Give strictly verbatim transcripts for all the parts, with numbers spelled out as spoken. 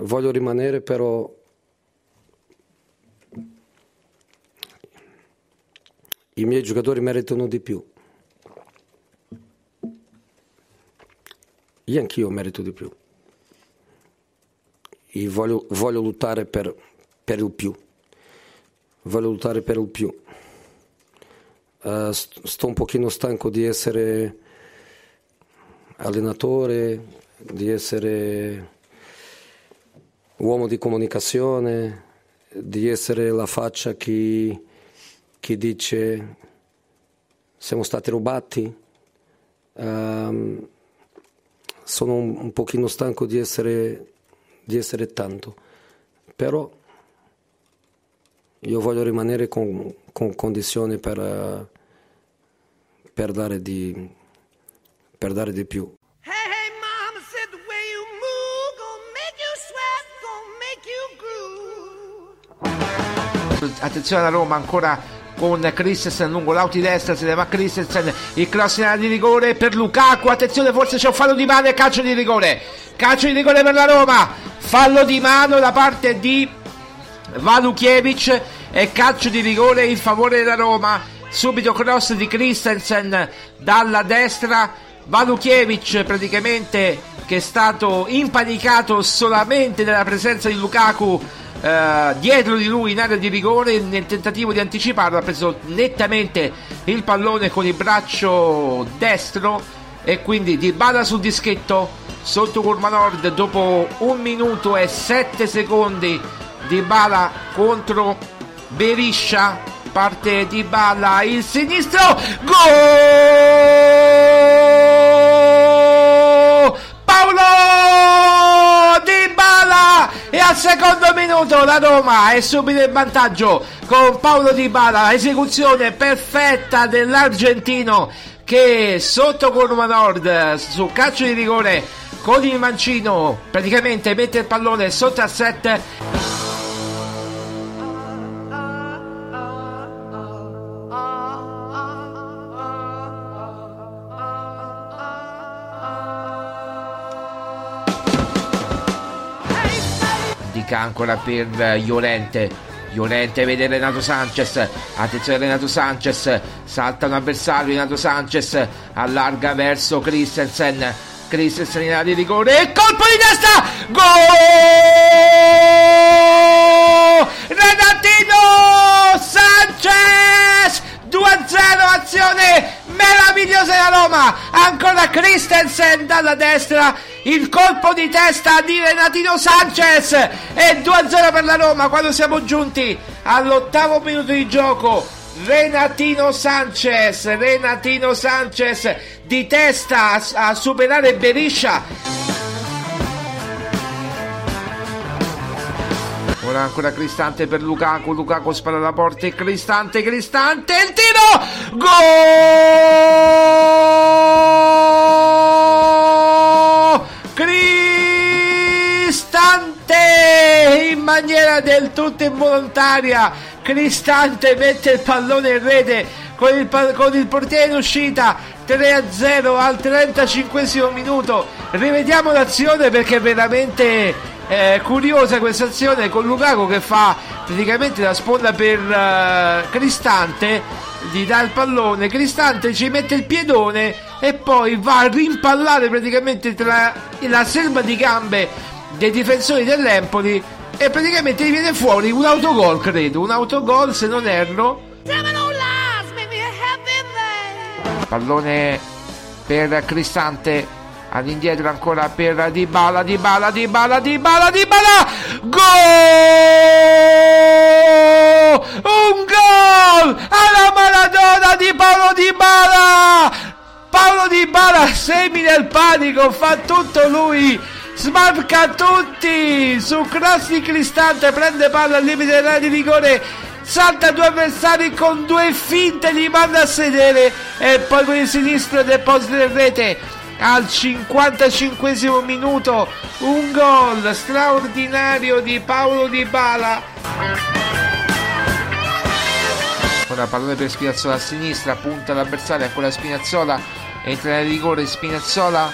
Voglio rimanere, però i miei giocatori meritano di più. Io anch'io merito di più. Io voglio, voglio lottare per, per il più. Voglio lottare per il più. Uh, sto un pochino stanco di essere allenatore, di essere uomo di comunicazione, di essere la faccia che, che dice siamo stati rubati. Um, sono un, un pochino stanco di essere, di essere tanto, però io voglio rimanere con, con condizioni per, per, dare di, per dare di più. Attenzione alla Roma, ancora con Christensen lungo l'auti destra, se ne va Christensen, il cross in area di rigore per Lukaku, attenzione, forse c'è un fallo di mano e calcio di rigore, calcio di rigore per la Roma, fallo di mano da parte di Valukiewicz e calcio di rigore in favore della Roma, subito cross di Christensen dalla destra, Valukiewicz praticamente che è stato impanicato solamente dalla presenza di Lukaku Uh, dietro di lui in area di rigore, nel tentativo di anticiparlo ha preso nettamente il pallone con il braccio destro e quindi Dybala sul dischetto sotto curva nord dopo un minuto e sette secondi. Dybala contro Berisha, parte Dybala, il sinistro, gol Paolo Dybala e al secondo minuto la Roma è subito in vantaggio con Paolo Dybala, esecuzione perfetta dell'argentino che sotto curva nord su calcio di rigore con il mancino praticamente mette il pallone sotto al set. Ancora per Llorente, Llorente vede Renato Sanches, attenzione Renato Sanches, salta un avversario, Renato Sanches allarga verso Christensen, Christensen in area di rigore e colpo di testa, gol Renatino Sanches, due a zero, azione meravigliosa della Roma, ancora Christensen dalla destra, il colpo di testa di Renatino Sanches e due a zero per la Roma quando siamo giunti all'ottavo minuto di gioco. Renatino Sanches, Renatino Sanches di testa a, a superare Berisha. Ora ancora Cristante per Lukaku, Lukaku spara alla porta e Cristante, Cristante, il tiro! Gol! Cristante! In maniera del tutto involontaria, Cristante mette il pallone in rete con il, con il portiere in uscita. tre a zero al trentacinquesimo minuto. Rivediamo l'azione perché è veramente... Eh, curiosa questa azione con Lukaku che fa praticamente la sponda per uh, Cristante, gli dà il pallone, Cristante ci mette il piedone e poi va a rimpallare praticamente tra la selva di gambe dei difensori dell'Empoli e praticamente gli viene fuori un autogol, credo, un autogol se non erro. Pallone per Cristante, all'indietro ancora per Dybala, Dybala, Dybala, Dybala, Dybala, gol! Un gol alla Maradona di Paolo Dybala! Paolo Dybala semina il panico, fa tutto lui, smarca tutti, su cross di Cristante, prende palla al limite dell'area di rigore, salta due avversari con due finte, li manda a sedere e poi con il sinistro deposita in rete. Al cinquantacinquesimo minuto un gol straordinario di Paolo Dybala. Ora pallone per Spinazzola a sinistra, punta l'avversario, ancora Spinazzola, entra nel rigore Spinazzola,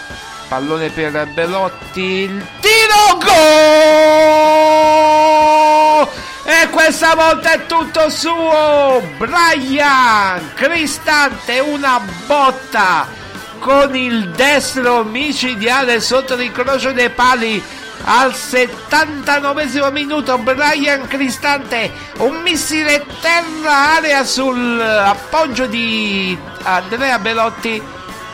pallone per Belotti, il tiro, gol! E questa volta è tutto suo, Bryan Cristante, una botta con il destro micidiale sotto l'incrocio dei pali al settantanovesimo minuto. Bryan Cristante, un missile terra aria sull'appoggio di Andrea Belotti,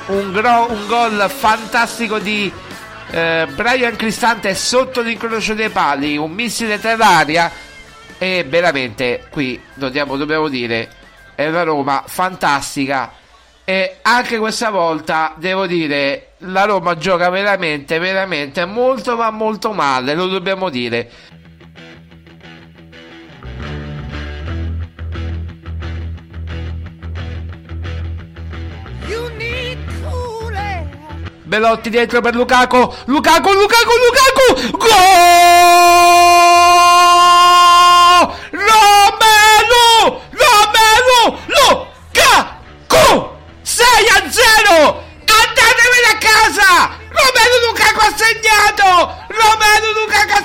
un, gro- un gol fantastico di eh, Bryan Cristante sotto l'incrocio dei pali, un missile terra aria e veramente qui dobbiamo, dobbiamo dire è una Roma fantastica. E anche questa volta devo dire la Roma gioca veramente veramente molto ma molto male, lo dobbiamo dire. Belotti dentro per Lukaku, Lukaku, Lukaku, Lukaku, gol! Romelu, Romelu, Lukaku! sei a zero, andatevene a casa, Romelu Lukaku ha segnato, Romelu Lukaku ha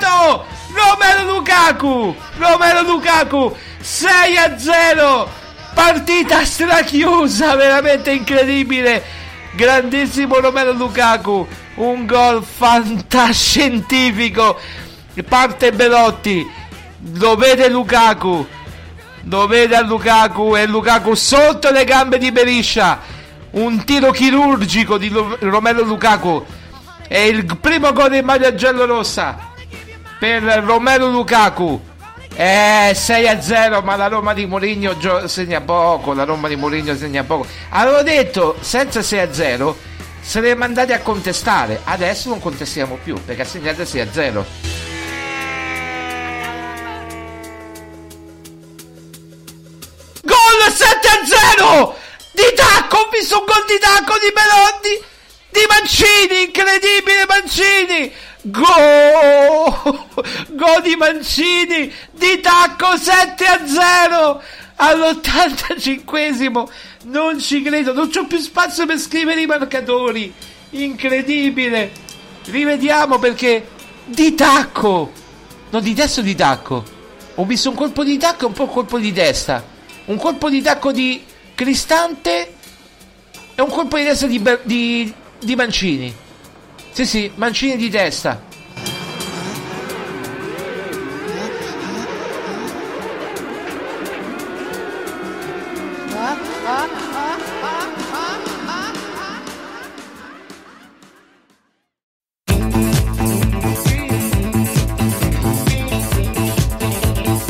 segnato, Romelu Lukaku, Romelu Lukaku, sei a zero, partita strachiusa, veramente incredibile, grandissimo Romelu Lukaku, un gol fantascientifico, parte Belotti, lo vede Lukaku, lo vede a Lukaku e Lukaku sotto le gambe di Berisha, un tiro chirurgico di Lu- Romelu Lukaku e il primo gol in maglia giallorossa per Romelu Lukaku. Eh, sei a zero, ma la Roma di Mourinho gio- segna poco, la Roma di Mourinho segna poco, avevo detto senza sei a zero saremmo andati a contestare, adesso non contestiamo più perché ha segnato sei a zero. sette a zero di tacco, ho visto un gol di tacco di Belotti, di Mancini, incredibile Mancini, gol gol di Mancini di tacco, sette a zero all'ottantacinquesimo, non ci credo, non c'ho più spazio per scrivere i marcatori, incredibile, rivediamo perché di tacco, no di testa o di tacco, ho visto un colpo di tacco e un po' un colpo di testa, un colpo di tacco di Cristante e un colpo di testa di, di, di Mancini, sì sì, Mancini di testa.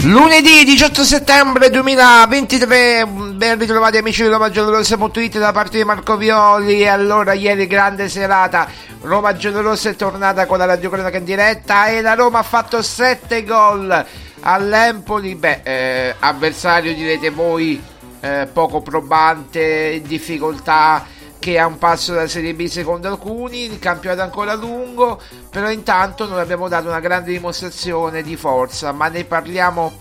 Lunedì diciotto settembre duemilaventitré, ben ritrovati amici di Roma Giallorossa punto it da parte di Marco Violi. E allora ieri grande serata, Roma Giallorossa è tornata con la radiocronaca in diretta e la Roma ha fatto sette gol all'Empoli, beh eh, avversario direte voi eh, poco probante, in difficoltà, che ha un passo da Serie B secondo alcuni, il campionato è ancora lungo, però intanto noi abbiamo dato una grande dimostrazione di forza, ma ne parliamo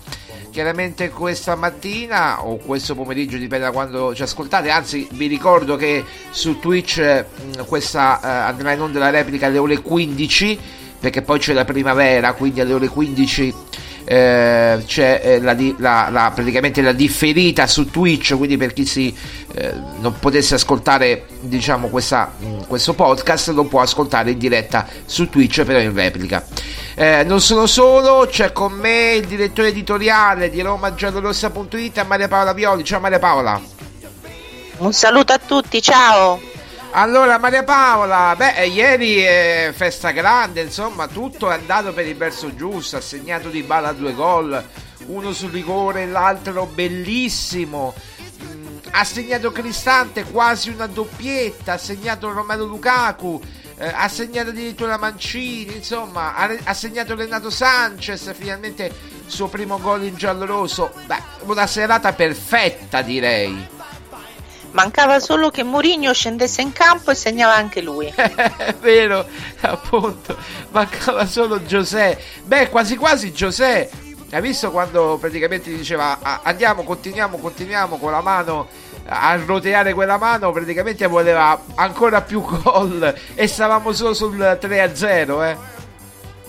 chiaramente questa mattina o questo pomeriggio, dipende da quando ci ascoltate. Anzi vi ricordo che su Twitch questa eh, andrà in onda la replica alle ore quindici, perché poi c'è la primavera, quindi alle ore quindici eh, c'è eh, la, la, la, praticamente la differita su Twitch, quindi per chi si eh, non potesse ascoltare diciamo questa, questo podcast lo può ascoltare in diretta su Twitch però in replica. Eh, non sono solo, c'è con me il direttore editoriale di Roma Giallorossa punto it Maria Paola Violi. Ciao Maria Paola. Un saluto a tutti, ciao. Allora Maria Paola, beh ieri eh, festa grande, insomma tutto è andato per il verso giusto, ha segnato Dybala due gol, uno sul rigore, l'altro bellissimo, mm, ha segnato Cristante quasi una doppietta, ha segnato Romelu Lukaku, eh, ha segnato addirittura Mancini, insomma ha, ha segnato Renato Sanches, finalmente suo primo gol in giallorosso, beh una serata perfetta direi. Mancava solo che Mourinho scendesse in campo e segnava anche lui. È vero, appunto, mancava solo José. Beh, quasi quasi José. Hai visto quando praticamente diceva andiamo, continuiamo, continuiamo con la mano a roteare quella mano, praticamente voleva ancora più gol e stavamo solo sul tre a zero, eh.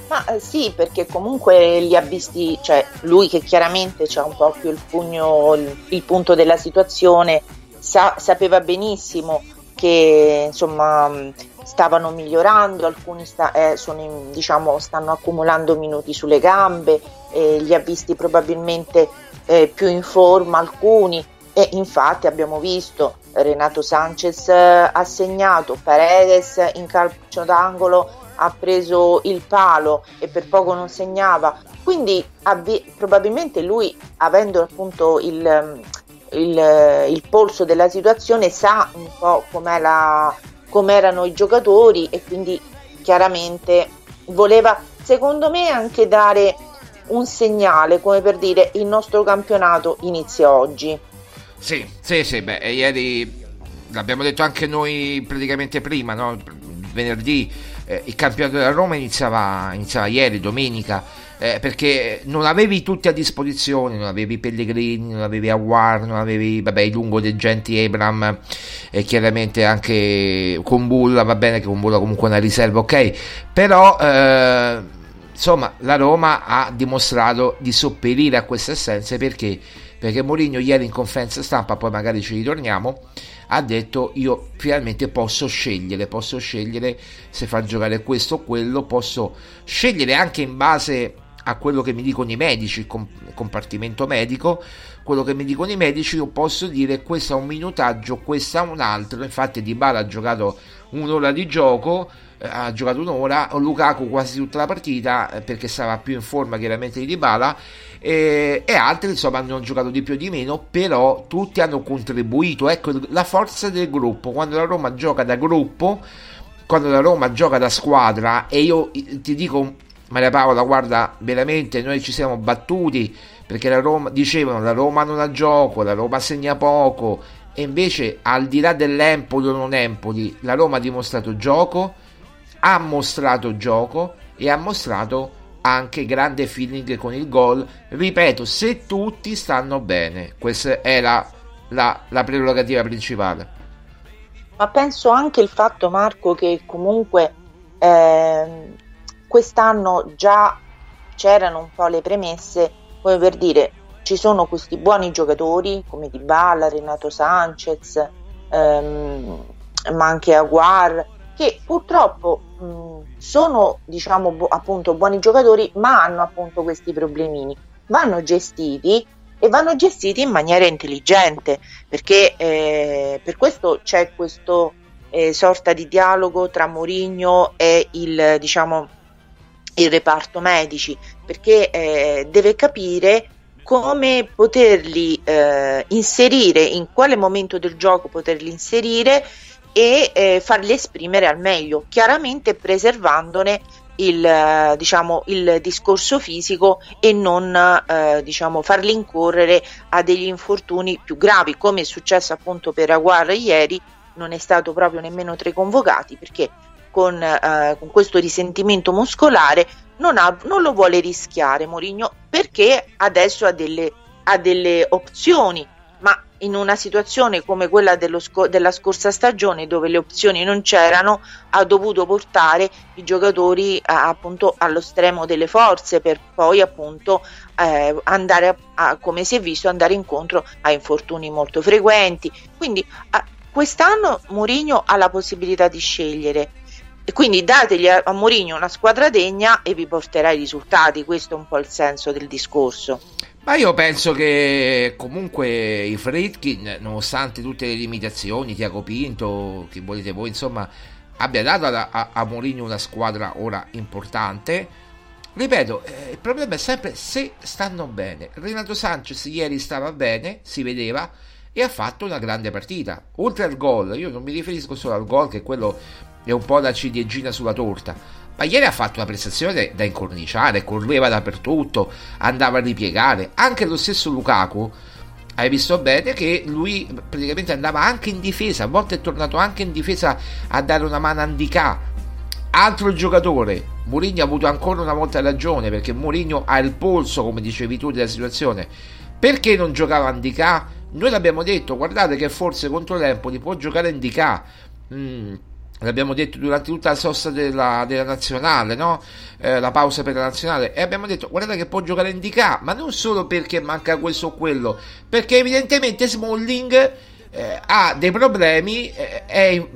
Ma sì, perché comunque li ha visti, cioè lui che chiaramente c'ha un po' più il pugno, il punto della situazione. Sa- sapeva benissimo che insomma stavano migliorando, alcuni sta- eh, sono in, diciamo, stanno accumulando minuti sulle gambe, eh, li ha visti probabilmente eh, più in forma alcuni e infatti abbiamo visto Renato Sanches eh, ha segnato, Paredes in calcio d'angolo ha preso il palo e per poco non segnava, quindi avvi- probabilmente lui avendo appunto il Il, il polso della situazione sa un po' com'è la, com'erano i giocatori e quindi chiaramente voleva secondo me anche dare un segnale come per dire il nostro campionato inizia oggi. Sì, sì, sì, beh ieri l'abbiamo detto anche noi praticamente prima, no? Venerdì eh, il campionato della Roma iniziava, iniziava ieri, domenica. Eh, perché non avevi tutti a disposizione, non avevi Pellegrini, non avevi Aouar, non avevi vabbè i lungodeggenti Abraham e chiaramente anche Kumbulla, va bene che Kumbulla comunque è una riserva, ok, però eh, insomma la Roma ha dimostrato di sopperire a queste assenze perché perché Mourinho ieri in conferenza stampa, poi magari ci ritorniamo, ha detto io finalmente posso scegliere, posso scegliere se far giocare questo o quello, posso scegliere anche in base a quello che mi dicono i medici, il compartimento medico, quello che mi dicono i medici, io posso dire questo ha un minutaggio, questo ha un altro, infatti Dybala ha giocato un'ora di gioco, ha giocato un'ora, Lukaku quasi tutta la partita perché stava più in forma chiaramente di Dybala e, e altri insomma hanno giocato di più di meno, però tutti hanno contribuito, ecco la forza del gruppo, quando la Roma gioca da gruppo, quando la Roma gioca da squadra, e io ti dico Maria Paola guarda veramente noi ci siamo battuti perché la Roma, dicevano la Roma non ha gioco, la Roma segna poco e invece al di là dell'Empoli o non Empoli la Roma ha dimostrato gioco, ha mostrato gioco e ha mostrato anche grande feeling con il gol, ripeto se tutti stanno bene, questa è la, la, la prerogativa principale. Ma penso anche il fatto Marco che comunque eh, quest'anno già c'erano un po' le premesse come per dire ci sono questi buoni giocatori come Dybala, Renato Sanches ehm, ma anche Aouar che purtroppo mh, sono diciamo bu- appunto buoni giocatori ma hanno appunto questi problemini, vanno gestiti e vanno gestiti in maniera intelligente perché eh, per questo c'è questo eh, sorta di dialogo tra Mourinho e il diciamo il reparto medici perché eh, deve capire come poterli eh, inserire, in quale momento del gioco poterli inserire e eh, farli esprimere al meglio, chiaramente preservandone il, diciamo, il discorso fisico e non eh, diciamo, farli incorrere a degli infortuni più gravi, come è successo appunto per Aouar ieri. Non è stato proprio nemmeno tra i convocati perché con, eh, con questo risentimento muscolare non, ha, non lo vuole rischiare Mourinho, perché adesso ha delle, ha delle opzioni, ma in una situazione come quella dello sco- della scorsa stagione, dove le opzioni non c'erano, ha dovuto portare i giocatori a, appunto allo stremo delle forze per poi appunto eh, andare a, a, come si è visto, andare incontro a infortuni molto frequenti. Quindi a, quest'anno Mourinho ha la possibilità di scegliere, e quindi dategli a, a Mourinho una squadra degna e vi porterà i risultati. Questo è un po' il senso del discorso. Ma io penso che comunque i Friedkin, nonostante tutte le limitazioni, Tiago Pinto, chi volete voi, insomma, abbia dato a, a, a Mourinho una squadra ora importante. Ripeto, eh, il problema è sempre se stanno bene. Renato Sanches ieri stava bene, si vedeva, e ha fatto una grande partita. Oltre al gol, io non mi riferisco solo al gol, che quello è un po' la ciliegina sulla torta, ma ieri ha fatto una prestazione da incorniciare, correva dappertutto, andava a ripiegare. Anche lo stesso Lukaku, hai visto bene che lui praticamente andava anche in difesa, a volte è tornato anche in difesa a dare una mano a N'Dicka. Altro giocatore, Mourinho ha avuto ancora una volta ragione, perché Mourinho ha il polso, come dicevi tu, della situazione. Perché non giocava N'Dicka? Noi l'abbiamo detto, guardate che forse contro l'Empoli può giocare N'Dicka. mm. L'abbiamo detto durante tutta la sosta della, della nazionale, no? Eh, la pausa per la nazionale, e abbiamo detto guardate che può giocare N'Dicka, ma non solo perché manca questo o quello, perché evidentemente Smalling eh, ha dei problemi, eh, è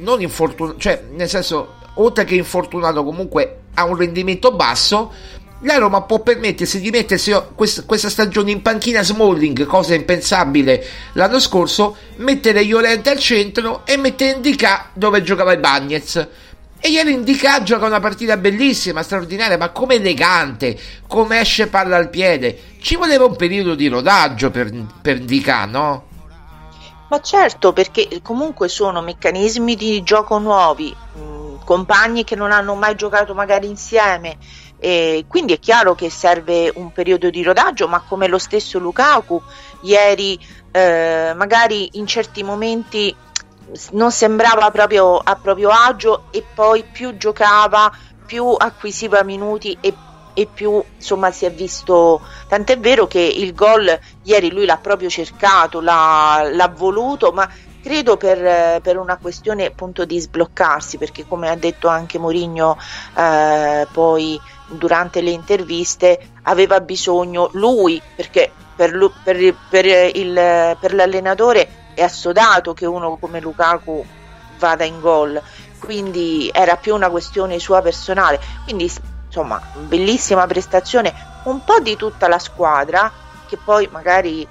non infortunato, cioè nel senso, oltre che infortunato comunque ha un rendimento basso. La Roma può permettersi di mettersi questa stagione in panchina Smalling, cosa impensabile l'anno scorso, mettere Llorente al centro e mettere N'Dicka dove giocava i Bagnets. E ieri N'Dicka gioca una partita bellissima, straordinaria, ma come elegante, come esce palla al piede. Ci voleva un periodo di rodaggio per, per N'Dicka, no? Ma certo, perché comunque sono meccanismi di gioco nuovi, mh, compagni che non hanno mai giocato magari insieme. E quindi è chiaro che serve un periodo di rodaggio, ma come lo stesso Lukaku ieri eh, magari in certi momenti non sembrava proprio a proprio agio, e poi più giocava più acquisiva minuti e, e più insomma si è visto, tant'è vero che il gol ieri lui l'ha proprio cercato, l'ha, l'ha voluto, ma credo per, per una questione appunto di sbloccarsi, perché come ha detto anche Mourinho eh, poi durante le interviste, aveva bisogno lui, perché per, lui, per, per, il, per l'allenatore è assodato che uno come Lukaku vada in gol, quindi era più una questione sua personale. Quindi insomma bellissima prestazione un po' di tutta la squadra, che poi magari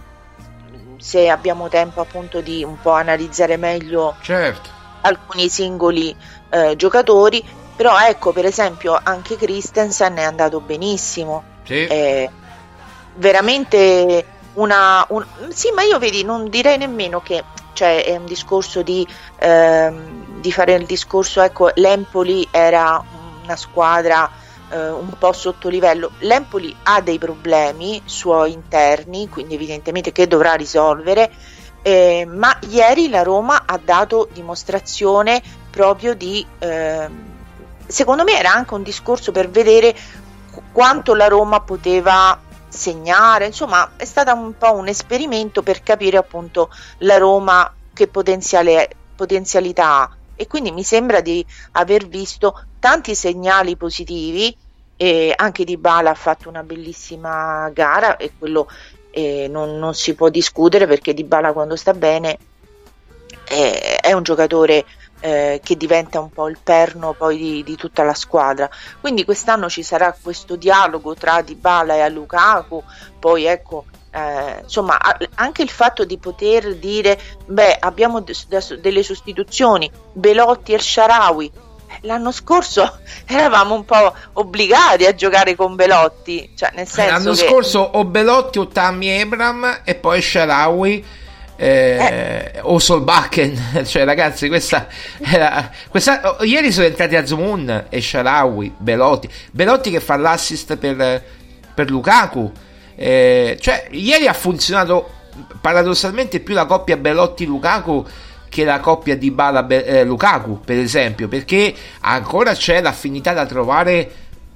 se abbiamo tempo appunto di un po' analizzare meglio, certo, alcuni singoli eh, giocatori. Però ecco, per esempio anche Christensen è andato benissimo, sì. È veramente una un, sì, ma io vedi non direi nemmeno che, cioè è un discorso di ehm, di fare il discorso, ecco, l'Empoli era una squadra eh, un po' sottolivello. L'Empoli ha dei problemi suoi interni, quindi evidentemente che dovrà risolvere, eh, ma ieri la Roma ha dato dimostrazione proprio di ehm, secondo me era anche un discorso per vedere quanto la Roma poteva segnare, insomma è stata un po' un esperimento per capire appunto la Roma che potenziale, potenzialità ha, e quindi mi sembra di aver visto tanti segnali positivi. E anche Dybala ha fatto una bellissima gara, e quello eh, non, non si può discutere, perché Dybala quando sta bene è, è un giocatore Eh, che diventa un po' il perno poi di, di tutta la squadra. Quindi quest'anno ci sarà questo dialogo tra Dybala e Lukaku. Poi ecco eh, insomma anche il fatto di poter dire beh abbiamo d- d- delle sostituzioni, Belotti e El Shaarawy l'anno scorso eravamo un po' obbligati a giocare con Belotti, cioè nel senso l'anno che... scorso o Belotti o Tammy Abraham e poi Shaarawy eh, eh. o Solbakken, cioè ragazzi questa era questa... ieri sono entrati Azmoun e Shaarawy, Belotti Belotti che fa l'assist per, per Lukaku, eh, cioè ieri ha funzionato paradossalmente più la coppia Belotti-Lukaku che la coppia di Dybala-Lukaku, per esempio, perché ancora c'è l'affinità da trovare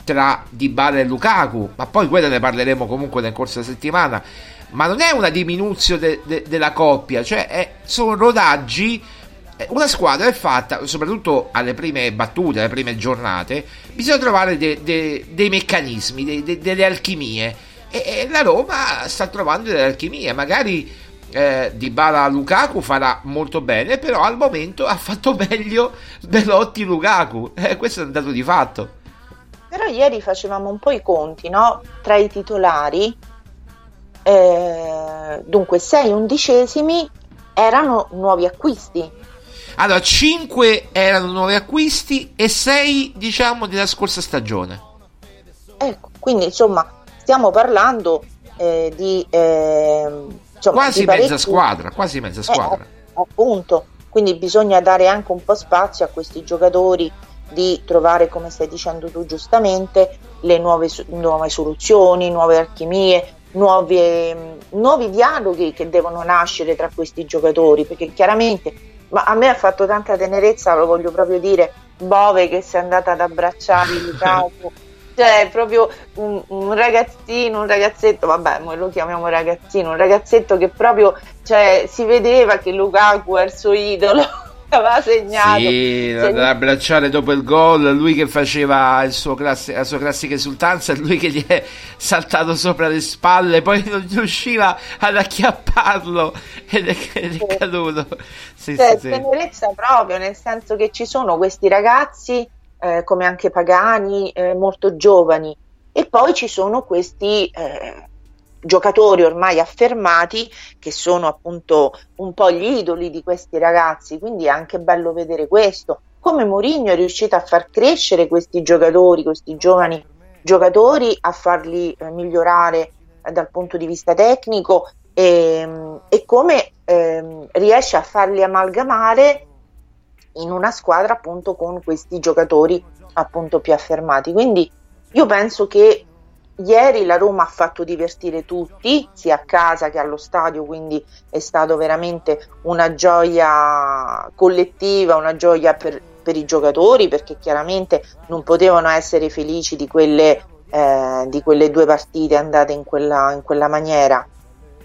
tra Dybala e Lukaku, ma poi quella ne parleremo comunque nel corso della settimana. Ma non è una diminuzione de- de- della coppia, cioè è, sono rodaggi. Una squadra è fatta, soprattutto alle prime battute, alle prime giornate, bisogna trovare de- de- dei meccanismi, de- de- delle alchimie, e-, e la Roma sta trovando delle alchimie, magari... Eh, Dybala Lukaku farà molto bene, però al momento ha fatto meglio Belotti Lukaku, eh, questo è un dato di fatto. Però ieri facevamo un po' i conti, no? Tra i titolari, eh, dunque sei undicesimi erano nuovi acquisti. Allora cinque erano nuovi acquisti e sei diciamo della scorsa stagione, ecco, quindi insomma stiamo parlando eh, di eh, Insomma, quasi mezza squadra, quasi mezza squadra. Eh, appunto, quindi bisogna dare anche un po' spazio a questi giocatori di trovare, come stai dicendo tu giustamente, le nuove, nuove soluzioni, nuove alchimie, nuove, nuovi dialoghi che devono nascere tra questi giocatori, perché chiaramente, ma a me ha fatto tanta tenerezza, lo voglio proprio dire, Bove che si è andata ad abbracciare il campo. Cioè, proprio un, un ragazzino, un ragazzetto, vabbè, noi lo chiamiamo ragazzino, un ragazzetto che proprio, cioè, si vedeva che Lukaku era il suo idolo, aveva segnato. Sì, da, da abbracciare dopo il gol, lui che faceva il suo classi- la sua classica esultanza, lui che gli è saltato sopra le spalle, poi non riusciva ad acchiapparlo ed è, ed è caduto. Sì, cioè, sì, tenerezza sì. Proprio, nel senso che ci sono questi ragazzi, Eh, come anche Pagani, eh, molto giovani, e poi ci sono questi eh, giocatori ormai affermati che sono appunto un po' gli idoli di questi ragazzi, quindi è anche bello vedere questo, come Mourinho è riuscito a far crescere questi giocatori, questi giovani giocatori, a farli eh, migliorare eh, dal punto di vista tecnico, e, e come eh, riesce a farli amalgamare in una squadra appunto con questi giocatori appunto più affermati. Quindi io penso che ieri la Roma ha fatto divertire tutti, sia a casa che allo stadio, quindi è stato veramente una gioia collettiva, una gioia per, per i giocatori, perché chiaramente non potevano essere felici di quelle, eh, di quelle due partite andate in quella, in quella maniera,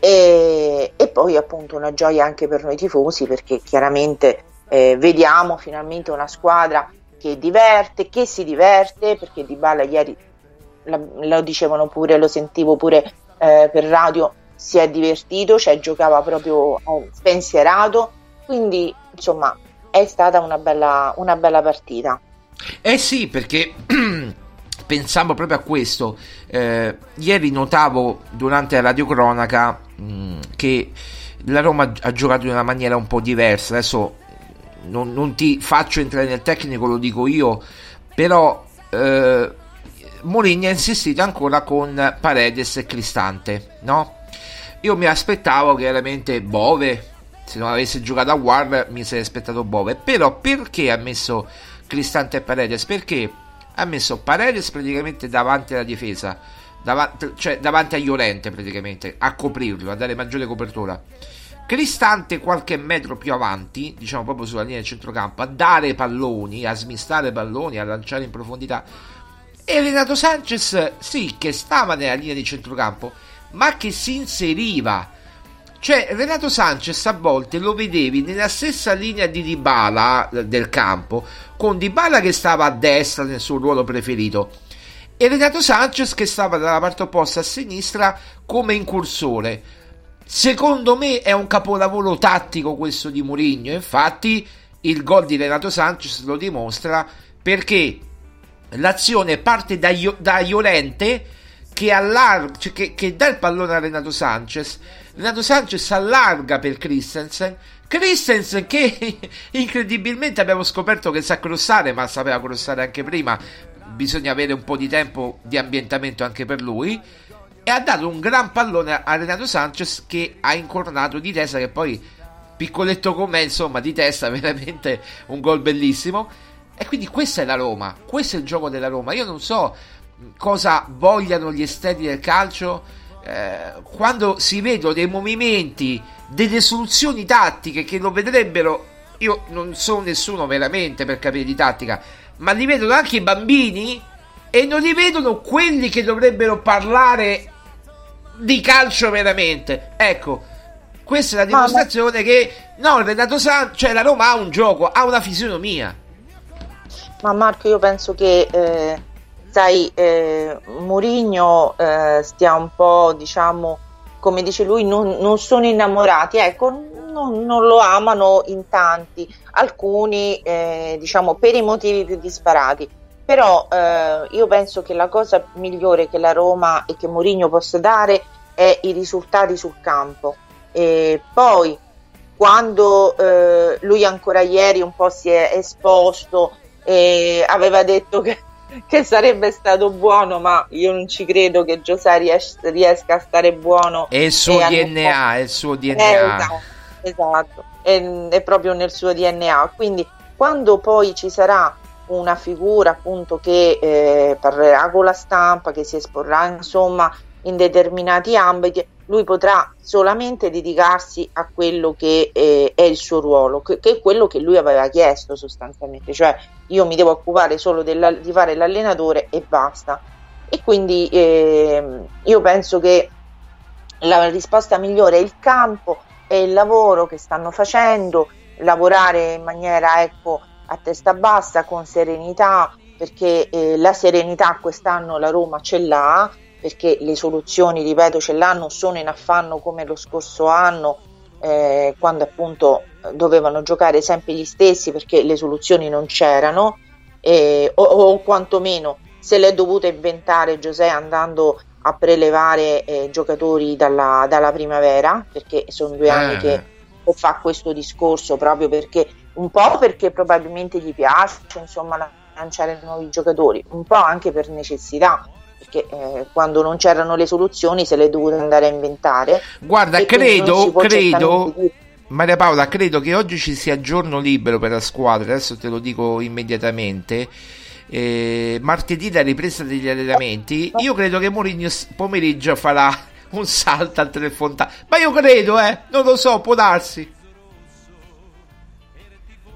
e, e poi appunto una gioia anche per noi tifosi, perché chiaramente Eh, vediamo finalmente una squadra che diverte, che si diverte, perché Dybala ieri la, lo dicevano pure, lo sentivo pure eh, per radio, si è divertito, cioè giocava proprio eh, spensierato, quindi insomma è stata una bella, una bella partita. Eh sì, perché pensavo proprio a questo, eh, ieri notavo durante la radiocronaca mh, che la Roma ha giocato in una maniera un po' diversa. Adesso Non, non ti faccio entrare nel tecnico, lo dico io, però eh, Mourinho ha insistito ancora con Paredes e Cristante, no? Io mi aspettavo chiaramente Bove, se non avesse giocato Aouar mi sarei aspettato Bove, però perché ha messo Cristante e Paredes? Perché ha messo Paredes praticamente davanti alla difesa, davanti, cioè davanti a Llorente praticamente, a coprirlo, a dare maggiore copertura. Cristante qualche metro più avanti, diciamo proprio sulla linea del centrocampo, a dare palloni, a smistare palloni, a lanciare in profondità, e Renato Sanches sì che stava nella linea di centrocampo ma che si inseriva, cioè Renato Sanches a volte lo vedevi nella stessa linea di Dybala del campo, con Dybala che stava a destra nel suo ruolo preferito e Renato Sanches che stava dalla parte opposta a sinistra come incursore. Secondo me è un capolavoro tattico questo di Mourinho, infatti il gol di Renato Sanches lo dimostra, perché l'azione parte da, Io- da Llorente che, allar- cioè che-, che dà il pallone a Renato Sanches, Renato Sanches allarga per Christensen, Christensen, che incredibilmente abbiamo scoperto che sa crossare, ma sapeva crossare anche prima, bisogna avere un po' di tempo di ambientamento anche per lui, e ha dato un gran pallone a Renato Sanches che ha incornato di testa, che poi piccoletto com'è, insomma, di testa veramente un gol bellissimo. E quindi questa è la Roma, questo è il gioco della Roma. Io non so cosa vogliano gli esteti del calcio, eh, quando si vedono dei movimenti, delle soluzioni tattiche che lo vedrebbero, io non sono nessuno veramente per capire di tattica, ma li vedono anche i bambini e non li vedono quelli che dovrebbero parlare di calcio veramente. Ecco, questa è la dimostrazione che no, Renato San, cioè la Roma ha un gioco, ha una fisionomia. Ma Marco, io penso che eh, sai, eh, Mourinho eh, stia un po', diciamo, come dice lui, non, non sono innamorati, ecco, non, non lo amano in tanti, alcuni eh, diciamo per i motivi più disparati, però eh, io penso che la cosa migliore che la Roma e che Mourinho possa dare è i risultati sul campo. E poi quando eh, lui ancora ieri un po' si è esposto e aveva detto che, che sarebbe stato buono, ma io non ci credo che José ries- riesca a stare buono. È il suo D N A, è il suo D N A. Esatto, esatto. È, è proprio nel suo D N A. Quindi quando poi ci sarà una figura appunto che eh, parlerà con la stampa, che si esporrà insomma in determinati ambiti, lui potrà solamente dedicarsi a quello che eh, è il suo ruolo, che, che è quello che lui aveva chiesto sostanzialmente, cioè io mi devo occupare solo della, di fare l'allenatore e basta. E quindi eh, io penso che la risposta migliore è il campo, è il lavoro che stanno facendo, lavorare in maniera, ecco, a testa bassa, con serenità, perché eh, la serenità quest'anno la Roma ce l'ha, perché le soluzioni, ripeto, ce l'hanno, sono in affanno come lo scorso anno, eh, quando appunto dovevano giocare sempre gli stessi perché le soluzioni non c'erano, eh, o, o quantomeno se l'è dovuta inventare José andando a prelevare eh, giocatori dalla, dalla primavera, perché sono due anni eh. che fa questo discorso, proprio perché un po' perché probabilmente gli piace, insomma, lanciare nuovi giocatori, un po' anche per necessità, perché eh, quando non c'erano le soluzioni se le è dovute andare a inventare. Guarda, credo, credo Maria Paola, credo che oggi ci sia giorno libero per la squadra, adesso te lo dico immediatamente, eh, martedì la ripresa degli allenamenti, io credo che Mourinho pomeriggio farà un salto al Tre Fontane, ma io credo, eh, non lo so, può darsi.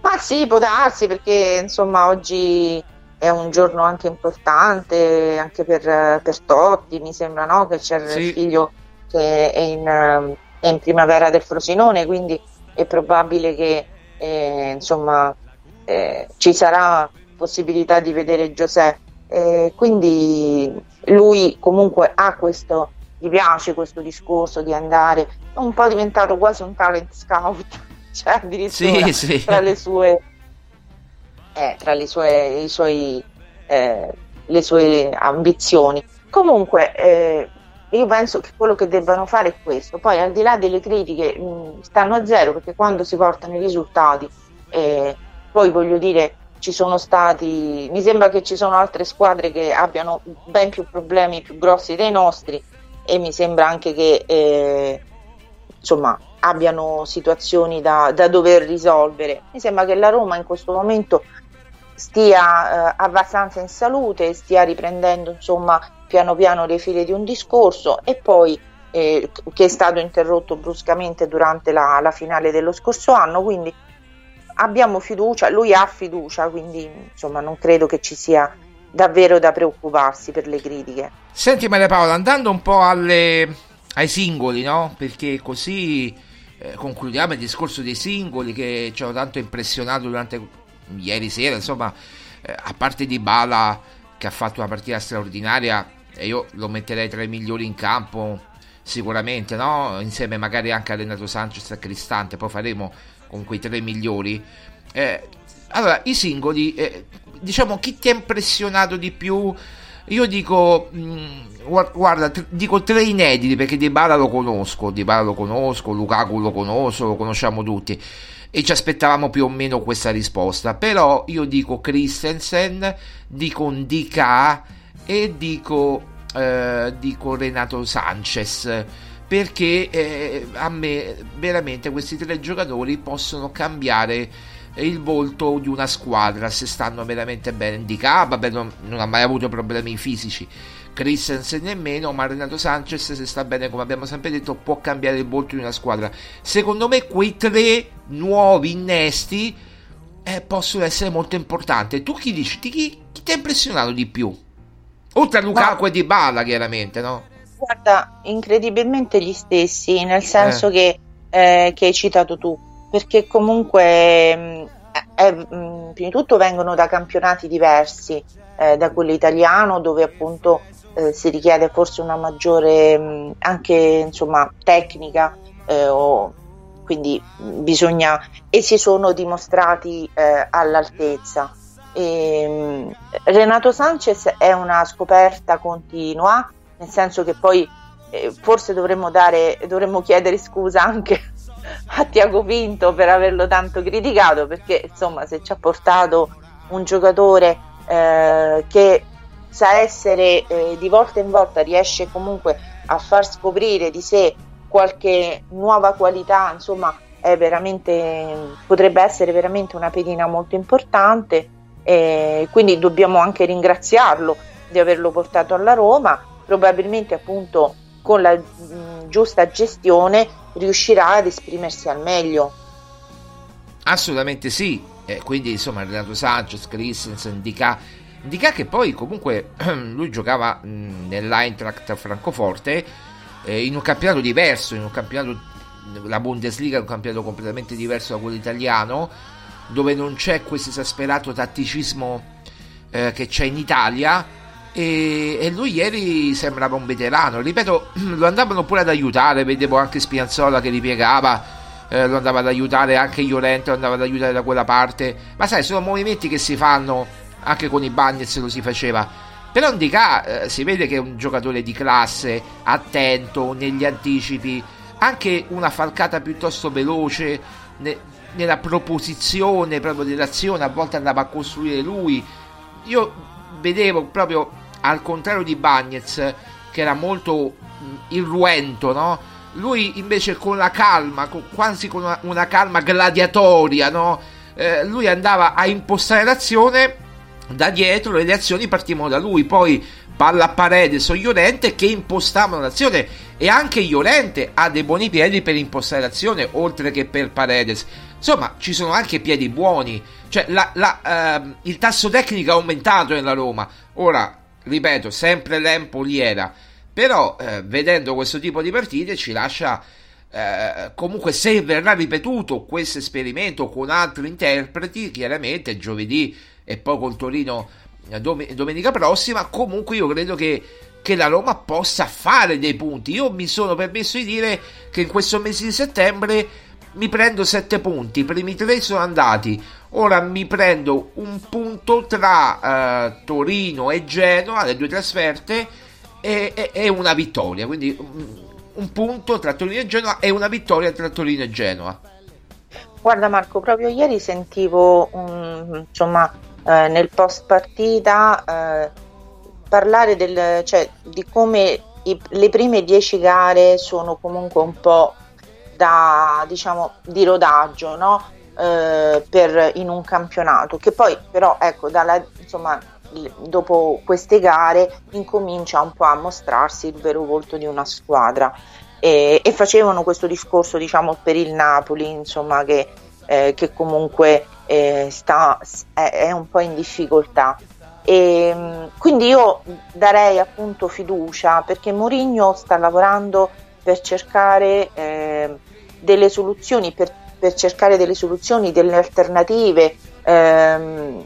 Ma sì, può darsi, perché insomma oggi è un giorno anche importante anche per, per Totti, mi sembra, no? Che c'è sì. Il figlio che è in, è in primavera del Frosinone, quindi è probabile che eh, insomma eh, ci sarà possibilità di vedere José, eh, quindi lui comunque ha questo, gli piace questo discorso di andare, è un po' diventato quasi un talent scout, cioè addirittura sì, sì. tra le sue Eh, tra le sue, i suoi, eh, le sue ambizioni. Comunque eh, io penso che quello che debbano fare è questo, poi al di là delle critiche mh, stanno a zero, perché quando si portano i risultati eh, poi voglio dire ci sono stati, mi sembra che ci sono altre squadre che abbiano ben più problemi, più grossi dei nostri, e mi sembra anche che eh, insomma abbiano situazioni da, da dover risolvere. Mi sembra che la Roma in questo momento stia eh, abbastanza in salute, stia riprendendo insomma piano piano le file di un discorso, e poi eh, che è stato interrotto bruscamente durante la, la finale dello scorso anno, quindi abbiamo fiducia, lui ha fiducia, quindi insomma non credo che ci sia davvero da preoccuparsi per le critiche. Senti Maria Paola, andando un po' alle, ai singoli, no? Perché così concludiamo il discorso dei singoli che ci hanno tanto impressionato durante ieri sera, insomma, a parte Dybala che ha fatto una partita straordinaria e io lo metterei tra i migliori in campo sicuramente, no? Insieme magari anche a Renato Sanches e Cristante, poi faremo comunque i tre migliori. Eh, allora, i singoli, eh, diciamo, chi ti ha impressionato di più Io dico mh, guarda, t- dico tre inediti, perché Dybala lo conosco, Dybala lo conosco, Lukaku lo conosco, lo conosciamo tutti e ci aspettavamo più o meno questa risposta. Però io dico Christensen, dico N'Dicka e dico eh, dico Renato Sanches, perché eh, a me veramente questi tre giocatori possono cambiare il volto di una squadra se stanno veramente bene. N'Dicka, vabbè, non, non ha mai avuto problemi fisici, Christensen nemmeno, ma Renato Sanches, se sta bene, come abbiamo sempre detto, può cambiare il volto di una squadra. Secondo me quei tre nuovi innesti eh, possono essere molto importanti. Tu chi dici? Ti, chi, chi ti ha impressionato di più? Oltre a Lukaku e Dybala, chiaramente, no? Guarda, incredibilmente gli stessi, nel senso eh. che, eh, che hai citato tu, perché comunque mh, è, mh, prima di tutto vengono da campionati diversi, eh, da quello italiano, dove appunto eh, si richiede forse una maggiore mh, anche insomma tecnica, eh, o, quindi mh, bisogna, e si sono dimostrati eh, all'altezza. E, mh, Renato Sanches è una scoperta continua, nel senso che poi eh, forse dovremmo dare dovremmo chiedere scusa anche a Tiago Pinto per averlo tanto criticato, perché insomma, se ci ha portato un giocatore eh, che sa essere eh, di volta in volta, riesce comunque a far scoprire di sé qualche nuova qualità, insomma è veramente, potrebbe essere veramente una pedina molto importante, e quindi dobbiamo anche ringraziarlo di averlo portato alla Roma. Probabilmente appunto con la mh, giusta gestione riuscirà ad esprimersi al meglio. Assolutamente sì, eh, quindi insomma Renato Sanches, Christensen, N'Dicka, N'Dicka che poi comunque lui giocava mh, nell'Eintracht Francoforte, eh, in un campionato diverso, in un campionato, la Bundesliga è un campionato completamente diverso da quello italiano, dove non c'è questo esasperato tatticismo eh, che c'è in Italia. E lui ieri sembrava un veterano, ripeto, lo andavano pure ad aiutare, vedevo anche Spinazzola che ripiegava, eh, lo andava ad aiutare, anche Llorente lo andava ad aiutare da quella parte, ma sai, sono movimenti che si fanno, anche con i Bagnets lo si faceva. Però N'Dicka eh, si vede che è un giocatore di classe, attento negli anticipi, anche una falcata piuttosto veloce ne, nella proposizione proprio dell'azione, a volte andava a costruire lui. Io vedevo proprio, al contrario di Bagnets che era molto irruento, no? Lui invece con la calma, con, quasi con una, una calma gladiatoria, no? Eh, lui andava a impostare l'azione da dietro, le azioni partivano da lui, poi palla a Paredes o Llorente che impostavano l'azione, e anche Llorente ha dei buoni piedi per impostare l'azione, oltre che per Paredes. Insomma, ci sono anche piedi buoni, cioè la, la, ehm, il tasso tecnico è aumentato nella Roma. Ora, ripeto, sempre l'Empoli era, però eh, vedendo questo tipo di partite ci lascia, eh, comunque se verrà ripetuto questo esperimento con altri interpreti, chiaramente giovedì e poi col Torino dom- domenica prossima, comunque io credo che che la Roma possa fare dei punti. Io mi sono permesso di dire che in questo mese di settembre mi prendo sette punti, i primi tre sono andati, ora mi prendo un punto tra eh, Torino e Genoa, le due trasferte, e, e, e una vittoria, quindi un, un punto tra Torino e Genoa e una vittoria tra Torino e Genoa. Guarda Marco, proprio ieri sentivo um, insomma eh, nel post partita eh, parlare del, cioè, di come i, le prime dieci gare sono comunque un po' da, diciamo, di rodaggio, no? Eh, per, in un campionato che poi però ecco dalla, insomma, dopo queste gare incomincia un po' a mostrarsi il vero volto di una squadra, e, e facevano questo discorso, diciamo, per il Napoli, insomma, che, eh, che comunque eh, sta, è, è un po' in difficoltà, e quindi io darei appunto fiducia, perché Mourinho sta lavorando per cercare eh, delle soluzioni, per, per cercare delle soluzioni, delle alternative, ehm,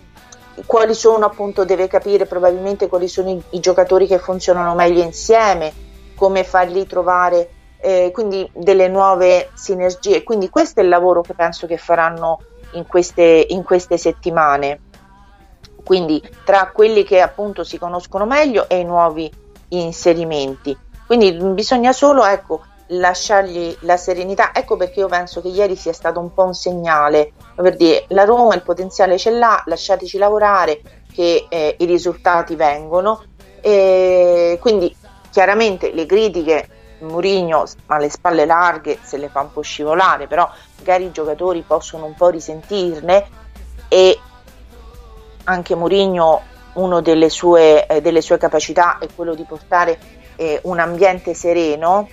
quali sono appunto, deve capire probabilmente quali sono i, i giocatori che funzionano meglio insieme, come farli trovare eh, quindi delle nuove sinergie. Quindi questo è il lavoro che penso che faranno in queste, in queste settimane. quindi tra quelli che appunto si conoscono meglio e i nuovi inserimenti. Quindi bisogna solo, ecco, lasciargli la serenità. Ecco perché io penso che ieri sia stato un po' un segnale per dire: la Roma il potenziale ce l'ha, lasciateci lavorare che eh, i risultati vengono. E quindi chiaramente le critiche Mourinho ha le spalle larghe, se le fa un po' scivolare, però magari i giocatori possono un po' risentirne, e anche Mourinho, una delle sue, eh, delle sue capacità è quello di portare eh, un ambiente sereno.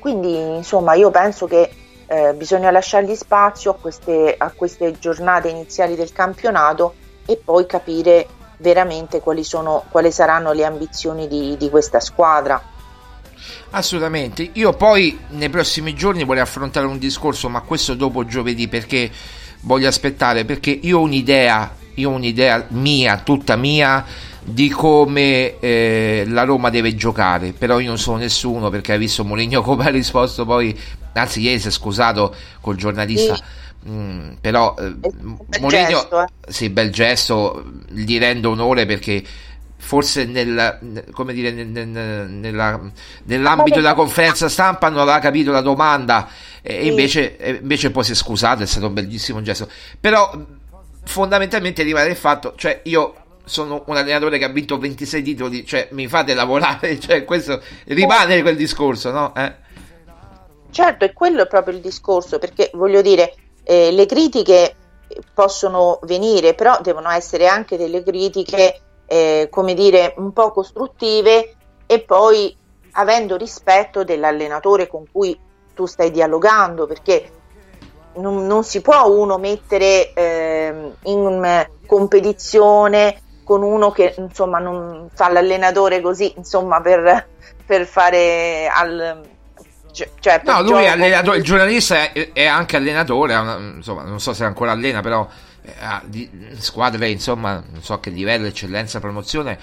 Quindi insomma io penso che eh, bisogna lasciargli spazio a queste, a queste giornate iniziali del campionato e poi capire veramente quali sono, quali saranno le ambizioni di, di questa squadra. Assolutamente. Io poi nei prossimi giorni vorrei affrontare un discorso, ma questo dopo giovedì, perché voglio aspettare, perché io ho un'idea, io ho un'idea mia, tutta mia, di come eh, la Roma deve giocare, però io non sono nessuno, perché hai visto Mourinho come ha risposto poi, anzi ieri si è scusato col giornalista. Sì. Mm, però eh, Mourinho gesto, eh. Sì, bel gesto, gli rendo onore, perché forse nel, come dire, nel, nel, nella, nell'ambito della conferenza stampa non aveva capito la domanda, e sì. invece, invece poi si è scusato, è stato un bellissimo gesto. Però fondamentalmente rimane il fatto, cioè io sono un allenatore che ha vinto ventisei titoli, cioè mi fate lavorare, cioè questo rimane quel discorso, no? Eh? Certo, e quello è proprio il discorso, perché voglio dire, Eh, le critiche possono venire, però devono essere anche delle critiche eh, come dire un po' costruttive, e poi avendo rispetto dell'allenatore con cui tu stai dialogando, perché non, non si può uno mettere eh, in competizione con uno che insomma non fa l'allenatore così, insomma per, per fare al... Cioè, no, lui è allenatore, il giornalista è, è anche allenatore, è una, insomma, non so se ancora allena, però ha squadre, insomma, non so che livello, eccellenza, promozione,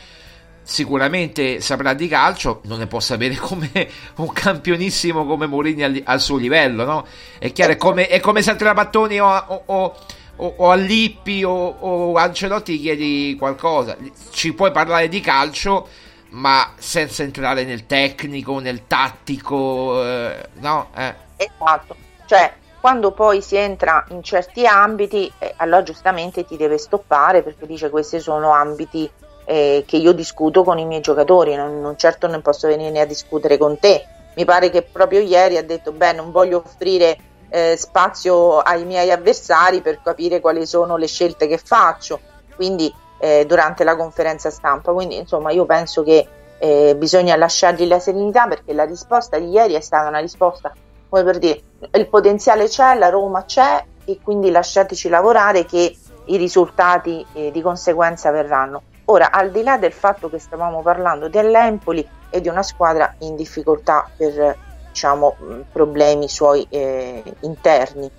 sicuramente saprà di calcio, non ne può sapere come un campionissimo come Mourinho al, al suo livello, no? È chiaro, è come, è come se a Battoni o, o, o, o a Lippi o, o Ancelotti chiedi qualcosa, ci puoi parlare di calcio, ma senza entrare nel tecnico, nel tattico, eh, no? Eh. Esatto, cioè quando poi si entra in certi ambiti, eh, allora giustamente ti deve stoppare, perché dice: questi sono ambiti eh, che io discuto con i miei giocatori, non, non certo non posso venire a discutere con te. Mi pare che proprio ieri ha detto: beh, non voglio offrire eh, spazio ai miei avversari per capire quali sono le scelte che faccio, quindi durante la conferenza stampa. Quindi insomma io penso che eh, bisogna lasciargli la serenità, perché la risposta di ieri è stata una risposta come per dire: il potenziale c'è, la Roma c'è, e quindi lasciateci lavorare che i risultati eh, di conseguenza verranno. Ora, al di là del fatto che stavamo parlando dell'Empoli e di una squadra in difficoltà per, diciamo, problemi suoi eh, interni,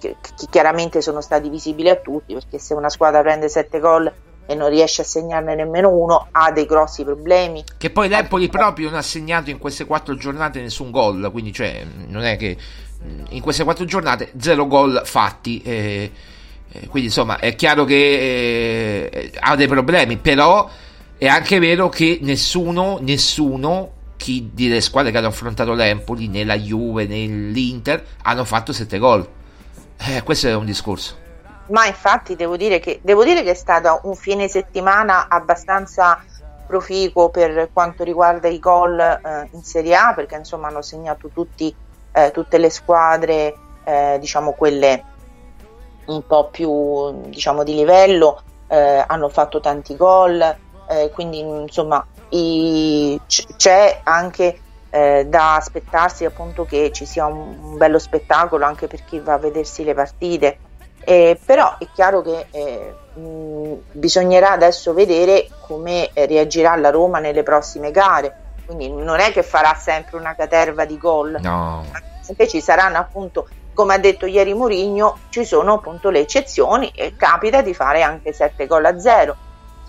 che chiaramente sono stati visibili a tutti, perché se una squadra prende sette gol e non riesce a segnarne nemmeno uno, ha dei grossi problemi. Che poi l'Empoli proprio non ha segnato in queste quattro giornate nessun gol, quindi cioè non è che in queste quattro giornate zero gol fatti, eh, eh, quindi insomma è chiaro che eh, ha dei problemi. Però è anche vero che nessuno nessuno chi delle squadre che hanno affrontato l'Empoli, né la Juve né l'Inter, hanno fatto sette gol. Eh, questo è un discorso. Ma infatti devo dire che devo dire che è stato un fine settimana abbastanza proficuo per quanto riguarda i gol eh, in Serie A, perché insomma hanno segnato tutti eh, tutte le squadre, eh, diciamo quelle un po' più, diciamo, di livello, eh, hanno fatto tanti gol, eh, quindi insomma i, c- c'è anche eh, da aspettarsi appunto che ci sia un, un bello spettacolo anche per chi va a vedersi le partite. Eh, però è chiaro che eh, mh, bisognerà adesso vedere come reagirà la Roma nelle prossime gare, quindi non è che farà sempre una caterva di gol, no. Ci saranno, appunto, come ha detto ieri Mourinho, ci sono appunto le eccezioni, e capita di fare anche sette gol a zero,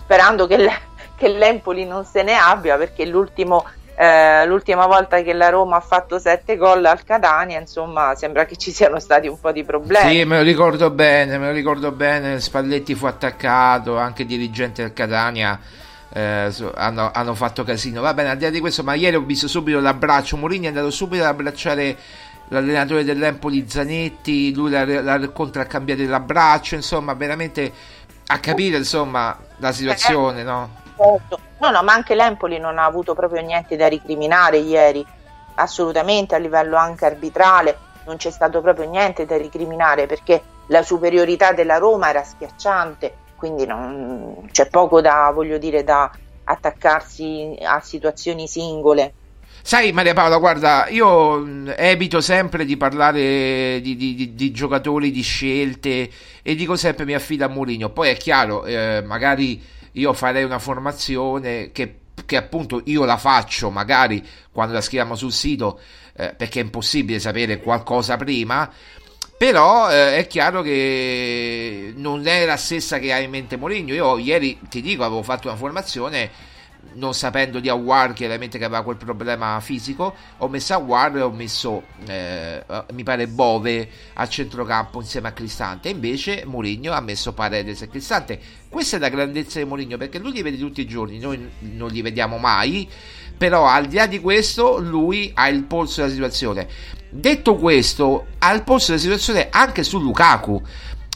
sperando che, l- che l'Empoli non se ne abbia, perché l'ultimo eh, l'ultima volta che la Roma ha fatto sette gol al Catania, insomma, sembra che ci siano stati un po' di problemi. Sì, me lo ricordo bene, me lo ricordo bene, Spalletti fu attaccato, anche dirigente del Catania. Eh, hanno, hanno fatto casino. Va bene, al di là di questo, ma ieri ho visto subito l'abbraccio. Mourinho è andato subito ad abbracciare l'allenatore dell'Empoli Zanetti, lui la, la racconta, ha cambiato l'abbraccio, insomma, veramente a capire insomma la situazione, no? No, no, ma anche l'Empoli non ha avuto proprio niente da recriminare ieri, assolutamente, a livello anche arbitrale non c'è stato proprio niente da recriminare, perché la superiorità della Roma era schiacciante, quindi non, c'è poco da, voglio dire, da attaccarsi a situazioni singole. Sai, Maria Paola, guarda, io evito sempre di parlare di, di, di, di giocatori, di scelte, e dico sempre mi affido a Mourinho. Poi è chiaro, eh, magari io farei una formazione che, che appunto io la faccio magari quando la scriviamo sul sito, eh, perché è impossibile sapere qualcosa prima. Però eh, è chiaro che non è la stessa che ha in mente Mourinho. Io ieri, ti dico, avevo fatto una formazione non sapendo di Aouar, chiaramente, che aveva quel problema fisico. Ho messo Aouar e ho messo, eh, mi pare, Bove a centrocampo insieme a Cristante. Invece Mourinho ha messo Paredes e Cristante. Questa è la grandezza di Mourinho, perché lui li vede tutti i giorni, noi non li vediamo mai. Però al di là di questo, lui ha il polso della situazione. Detto questo, al posto della situazione anche su Lukaku,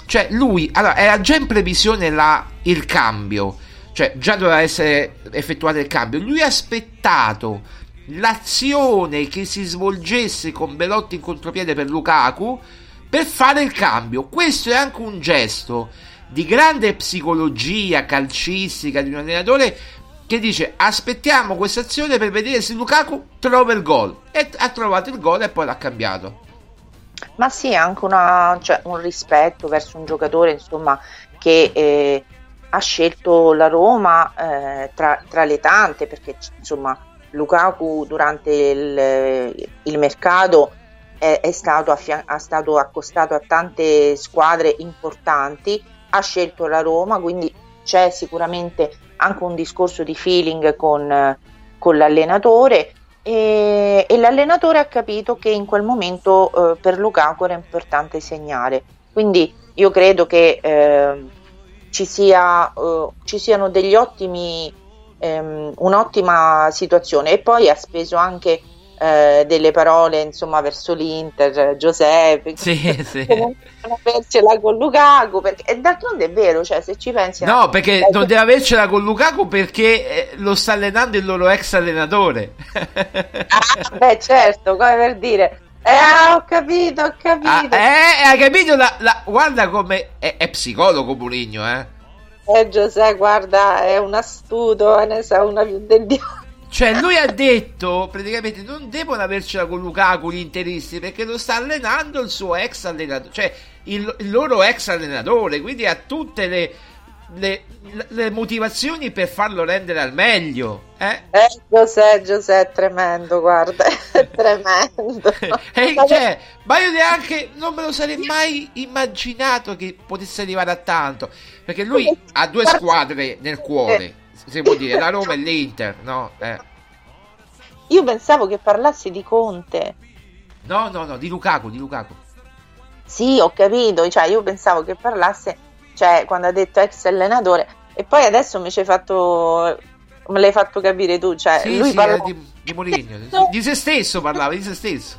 cioè lui, allora, era già in previsione la, il cambio, cioè già doveva essere effettuato il cambio, lui ha aspettato l'azione che si svolgesse con Belotti in contropiede per Lukaku per fare il cambio. Questo è anche un gesto di grande psicologia calcistica di un allenatore che dice aspettiamo questa azione per vedere se Lukaku trova il gol, e ha trovato il gol e poi l'ha cambiato. Ma sì, anche una, cioè, un rispetto verso un giocatore, insomma, che eh, ha scelto la Roma eh, tra, tra le tante, perché insomma Lukaku durante il, il mercato è, è stato affia- è stato accostato a tante squadre importanti, ha scelto la Roma, quindi c'è sicuramente anche un discorso di feeling con, con l'allenatore, e, e l'allenatore ha capito che in quel momento eh, per Lukaku era importante segnare. Quindi io credo che eh, ci, sia, eh, ci siano degli ottimi, ehm, un'ottima situazione. E poi ha speso anche eh, delle parole, insomma, verso l'Inter, Giuseppe, sì, sì. Non avercela con Lukaku, perché d'altronde è vero, cioè se ci pensi, no, a... perché eh, non deve avercela con Lukaku perché lo sta allenando il loro ex allenatore. Ah, beh, certo, come per dire, eh, ho capito, ho capito, ah, eh, hai capito la, la... guarda come è, è psicologo Mourinho, eh. eh Giuseppe, guarda, è un astuto, ne sa una più del diavolo. Cioè lui ha detto praticamente non devono avercela con Lukaku gli interisti perché lo sta allenando il suo ex allenatore, cioè il, il loro ex allenatore, quindi ha tutte le, le, le motivazioni per farlo rendere al meglio. Eh, eh Giuseppe, Giuseppe, tremendo, guarda, è tremendo. E, cioè, ma io neanche, non me lo sarei mai immaginato che potesse arrivare a tanto, perché lui ha due squadre nel cuore. Si può dire, la Roma e l'Inter, no? Eh. Io pensavo che parlassi di Conte. No, no, no, di Lukaku, di Lukaku. Sì, ho capito, cioè io pensavo che parlasse, cioè quando ha detto ex allenatore, e poi adesso mi ci hai fatto, me l'hai fatto capire tu, cioè sì, lui sì, parla... di, di Mourinho, di se stesso parlava, di se stesso.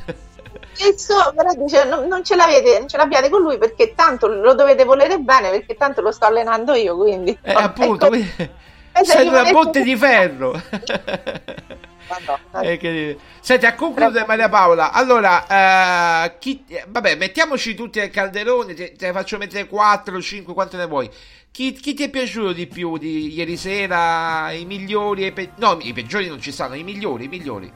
Stesso, però dice, non, non ce l'avete, non ce l'abbiate con lui perché tanto lo dovete volere bene, perché tanto lo sto allenando io, quindi. Eh, no, appunto, quindi... sei una botte di ferro. Madonna. Che... Senti, a concludere, Maria Paola, allora eh, chi... vabbè, mettiamoci tutti al calderone, te, te faccio mettere quattro, cinque, quanto ne vuoi. Chi, chi ti è piaciuto di più di ieri sera? I migliori e pe... no, i peggiori non ci stanno, i migliori, i migliori.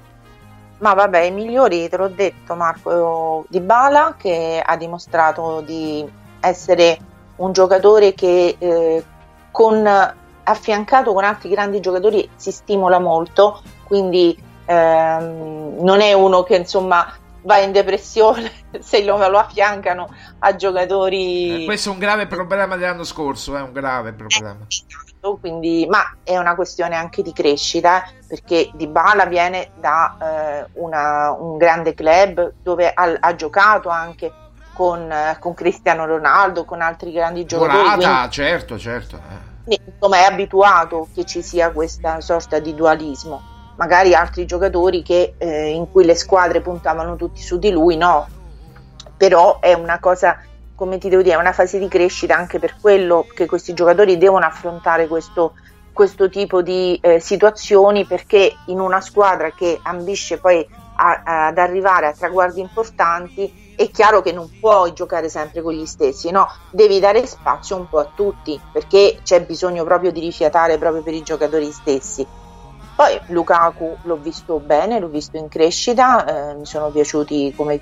Ma vabbè, i migliori te l'ho detto, Marco Dybala, che ha dimostrato di essere un giocatore che eh, con affiancato con altri grandi giocatori si stimola molto, quindi ehm, non è uno che insomma va in depressione se lo, lo affiancano a giocatori. Eh, questo è un grave problema dell'anno scorso, è eh, un grave problema. quindi, ma è una questione anche di crescita, perché Dybala viene da eh, una, un grande club dove ha, ha giocato anche con, eh, con Cristiano Ronaldo, con altri grandi giocatori. Volata, quindi, certo, certo. Eh. Insomma, è abituato che ci sia questa sorta di dualismo. Magari altri giocatori che, eh, in cui le squadre puntavano tutti su di lui, no. Però è una cosa, come ti devo dire, è una fase di crescita anche per quello che questi giocatori devono affrontare questo, questo tipo di eh, situazioni, perché in una squadra che ambisce poi a, a, ad arrivare a traguardi importanti è chiaro che non puoi giocare sempre con gli stessi, no? Devi dare spazio un po' a tutti, perché c'è bisogno proprio di rifiatare proprio per i giocatori stessi. Poi Lukaku l'ho visto bene, l'ho visto in crescita, eh, mi sono piaciuti, come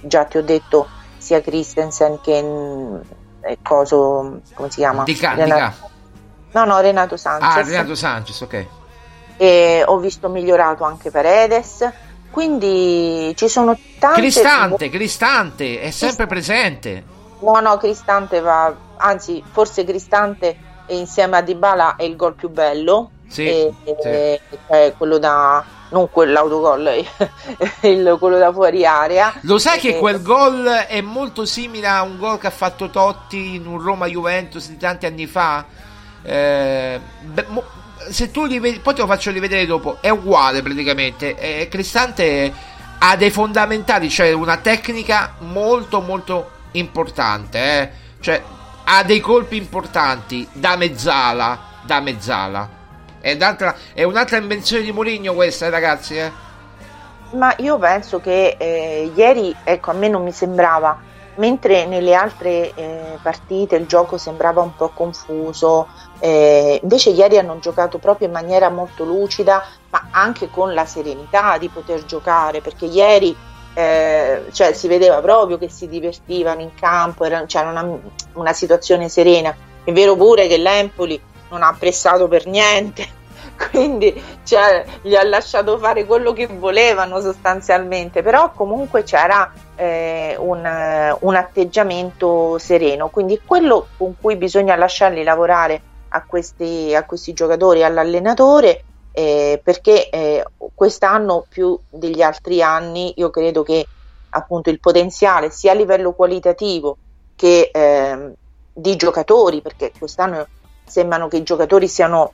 già ti ho detto, sia Christensen che eh, coso, come si chiama? N'Dicka, Renato... No, no, Renato Sanches. Ah, Renato Sanches, ok. E ho visto migliorato anche Paredes, quindi ci sono tante... Cristante, Cristante, è sempre presente. No, no, Cristante va... Anzi, forse Cristante insieme a Dybala è il gol più bello. Sì, e, sì. E, cioè, quello da... non quell'autogol, il, quello da fuori area. Lo sai che quel gol è molto simile a un gol che ha fatto Totti in un Roma-Juventus di tanti anni fa? Eh, se tu li vedi, poi te lo faccio rivedere dopo, è uguale praticamente. Eh, Cristante ha dei fondamentali, cioè una tecnica molto molto importante, eh. Cioè ha dei colpi importanti da mezzala, da mezzala. È, è un'altra invenzione di Mourinho questa, eh, ragazzi, eh? Ma io penso che eh, ieri, ecco, a me non mi sembrava, mentre nelle altre eh, partite il gioco sembrava un po' confuso, eh, invece ieri hanno giocato proprio in maniera molto lucida, ma anche con la serenità di poter giocare, perché ieri eh, cioè, si vedeva proprio che si divertivano in campo, era, c'era una, una situazione serena. È vero pure che l'Empoli non ha pressato per niente, quindi cioè, gli ha lasciato fare quello che volevano sostanzialmente, però comunque c'era eh, un, un atteggiamento sereno, quindi quello con cui bisogna lasciarli lavorare a questi, a questi giocatori, all'allenatore, eh, perché eh, quest'anno più degli altri anni io credo che appunto il potenziale sia a livello qualitativo che eh, di giocatori, perché quest'anno sembrano che i giocatori siano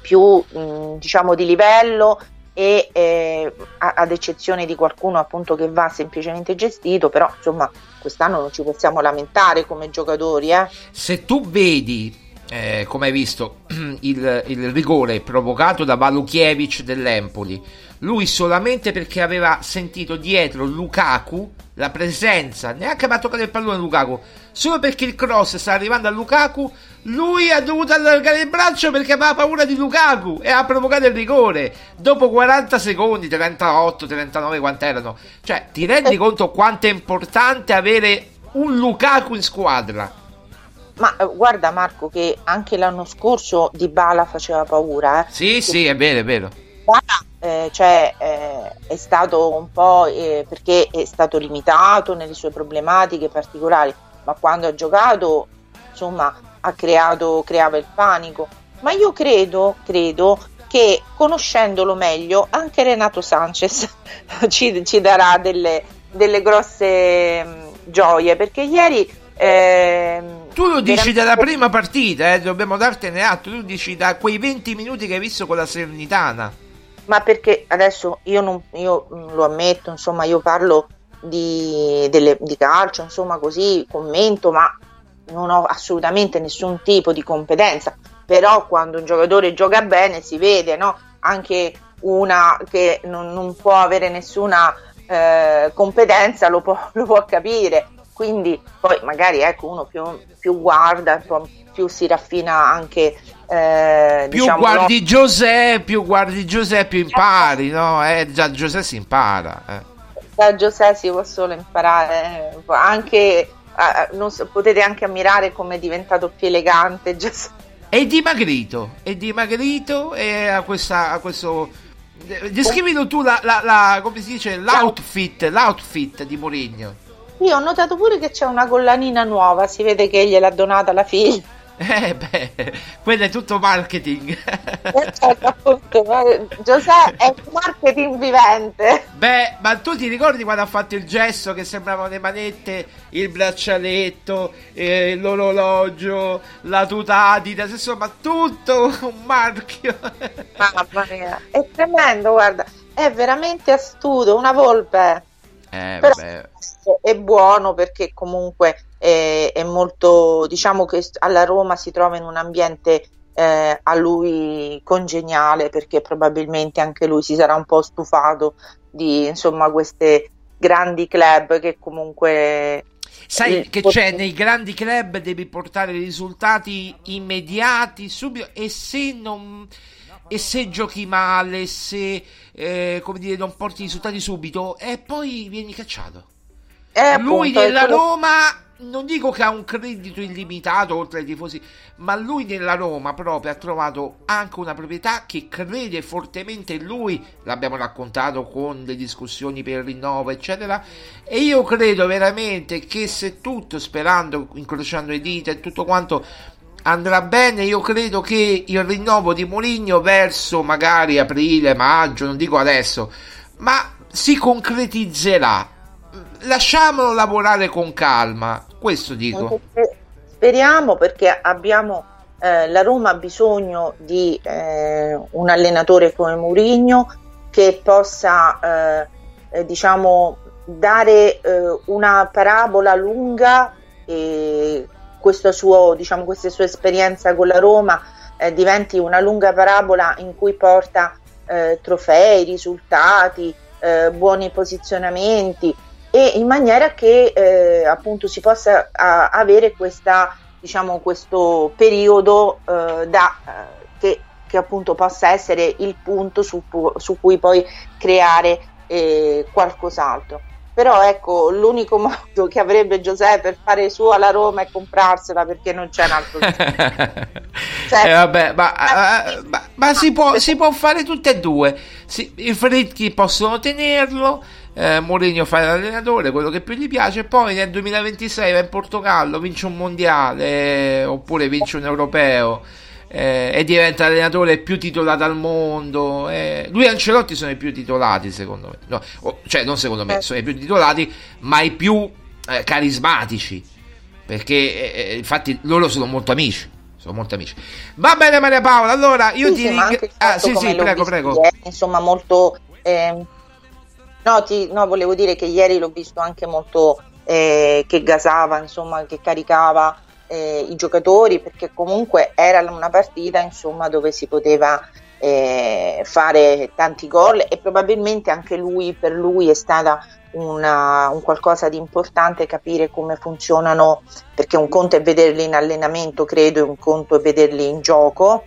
più mh, diciamo di livello e eh, ad eccezione di qualcuno appunto che va semplicemente gestito, però insomma quest'anno non ci possiamo lamentare come giocatori, eh. Se tu vedi eh, come hai visto il, il rigore provocato da Valukiewicz dell'Empoli, lui solamente perché aveva sentito dietro Lukaku la presenza, neanche ha toccato il pallone Lukaku, solo perché il cross sta arrivando a Lukaku, lui ha dovuto allargare il braccio perché aveva paura di Lukaku e ha provocato il rigore dopo quaranta secondi, trentotto trentanove, quant'erano? Cioè, ti rendi conto quanto è importante avere un Lukaku in squadra? Ma guarda Marco che anche l'anno scorso Dybala faceva paura, eh? Sì, sì, è vero, è vero. Eh, cioè eh, è stato un po' eh, perché è stato limitato nelle sue problematiche particolari, ma quando ha giocato insomma ha creato creava il panico, ma io credo credo che conoscendolo meglio anche Renato Sanches ci, ci darà delle, delle grosse mh, gioie, perché ieri eh, tu lo dici veramente... dalla prima partita, eh, dobbiamo dartene atto, tu dici da quei venti minuti che hai visto con la Salernitana. Ma perché adesso io non io lo ammetto, insomma, io parlo di, delle, di calcio, insomma, così commento, ma non ho assolutamente nessun tipo di competenza. Però quando un giocatore gioca bene si vede, no? Anche una che non, non può avere nessuna eh, competenza lo può, lo può capire. Quindi poi magari ecco uno più, più guarda, più si raffina anche. Eh, più, diciamo, guardi no. José, più guardi José, più impari, no? Eh, già José si impara. Eh. Da José si può solo imparare, eh. Anche eh, non so, potete anche ammirare come è diventato più elegante José. È dimagrito, è dimagrito e ha questa a questo. Descrivilo tu la, la, la come si dice l'outfit, l'outfit di Mourinho. Io ho notato pure che c'è una collanina nuova, si vede che gliel'ha donata la figlia. Eh beh, quello è tutto marketing. Eh certo, appunto, José è un marketing vivente. Beh, ma tu ti ricordi quando ha fatto il gesto che sembravano le manette, il braccialetto, eh, l'orologio, la tuta Adidas, insomma tutto un marchio. Mamma mia, è tremendo, guarda, è veramente astuto, una volpe. Eh, Però vabbè. È buono perché comunque è, è molto, diciamo che alla Roma si trova in un ambiente eh, a lui congeniale, perché probabilmente anche lui si sarà un po' stufato di, insomma, queste grandi club che comunque... Sai che c'è, nei grandi club devi portare risultati immediati, subito, e se non... e se giochi male, se eh, come dire, non porti i risultati subito, e eh, poi vieni cacciato. Eh, lui appunto, nella Roma, non dico che ha un credito illimitato oltre ai tifosi, ma lui nella Roma proprio ha trovato anche una proprietà che crede fortemente in lui, l'abbiamo raccontato con le discussioni per il rinnovo eccetera, e io credo veramente che se tutto, sperando, incrociando le dita e tutto quanto, andrà bene, io credo che il rinnovo di Mourinho verso magari aprile, maggio, non dico adesso, ma si concretizzerà. Lasciamolo lavorare con calma, questo dico. Speriamo, perché abbiamo eh, la Roma ha bisogno di eh, un allenatore come Mourinho che possa eh, eh, diciamo dare eh, una parabola lunga, e questo suo, diciamo, questa sua esperienza con la Roma eh, diventi una lunga parabola in cui porta eh, trofei, risultati, eh, buoni posizionamenti, e in maniera che eh, appunto si possa a, avere questa, diciamo, questo periodo eh, da, che, che appunto possa essere il punto su, su cui poi creare eh, qualcos'altro. Però ecco, l'unico modo che avrebbe José per fare sua la Roma è comprarsela, perché non c'è un altro. Cioè, eh vabbè, ma, eh, ma, ma si, può, si può fare tutte e due. Si, i Friedkin possono tenerlo, eh, Mourinho fa l'allenatore, quello che più gli piace, poi nel duemilaventisei va in Portogallo, vince un mondiale, eh, oppure vince un europeo, eh, e diventa allenatore più titolato al mondo. eh. Lui e Ancelotti sono i più titolati, secondo me, no, o, cioè non secondo me, sono i più titolati, ma i più eh, carismatici, perché eh, infatti loro sono molto amici, sono molto amici. Va bene Maria Paola, allora io sì, ti ringrazio. Ah, sì, sì, prego, prego. Ieri, insomma, molto eh, no, ti, no, volevo dire che ieri l'ho visto anche molto eh, che gasava, insomma, che caricava Eh, i giocatori, perché comunque era una partita, insomma, dove si poteva eh, fare tanti gol, e probabilmente anche lui, per lui è stata una, un qualcosa di importante capire come funzionano, perché un conto è vederli in allenamento, credo, e un conto è vederli in gioco.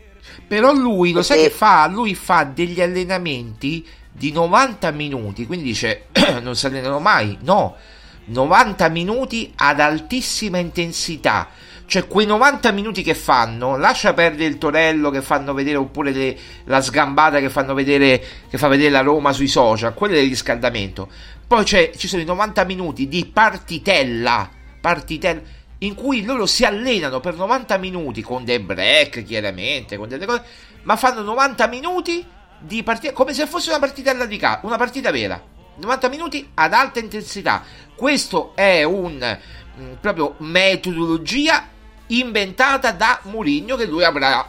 Però lui, perché... lo sai che fa? Lui fa degli allenamenti di novanta minuti, quindi dice non si allenano mai, no, novanta minuti ad altissima intensità, cioè quei novanta minuti che fanno, lascia perdere il torello che fanno vedere, oppure le, la sgambata che fanno vedere, che fa vedere la Roma sui social, quello del riscaldamento. Poi c'è, ci sono i novanta minuti di partitella, partitella in cui loro si allenano per novanta minuti con dei break, chiaramente, con delle cose, ma fanno novanta minuti di partita, come se fosse una partitella di calcio, una partita vera. novanta minuti ad alta intensità. Questo è un mh, proprio metodologia inventata da Mourinho, che lui avrà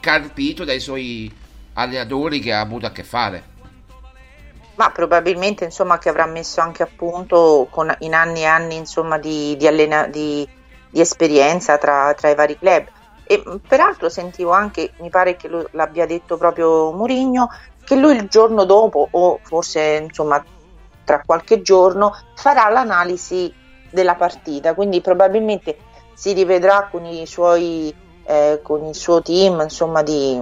carpito dai suoi allenatori che ha avuto a che fare, ma probabilmente, insomma, che avrà messo anche a punto con, in anni e anni, insomma, di, di, allena, di, di esperienza tra, tra i vari club. E peraltro sentivo anche, mi pare che lo, l'abbia detto proprio Mourinho, che lui il giorno dopo, o forse, insomma, tra qualche giorno, farà l'analisi della partita, quindi probabilmente si rivedrà con i suoi eh, con il suo team, insomma, di,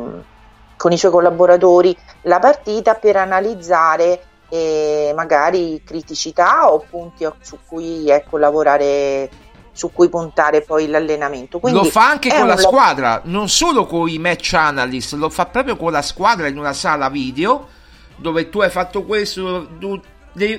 con i suoi collaboratori, la partita per analizzare eh, magari criticità o punti su cui, ecco, lavorare, su cui puntare poi l'allenamento. Quindi lo fa anche con la squadra, la... non solo con i match analyst, lo fa proprio con la squadra in una sala video dove tu hai fatto questo, tu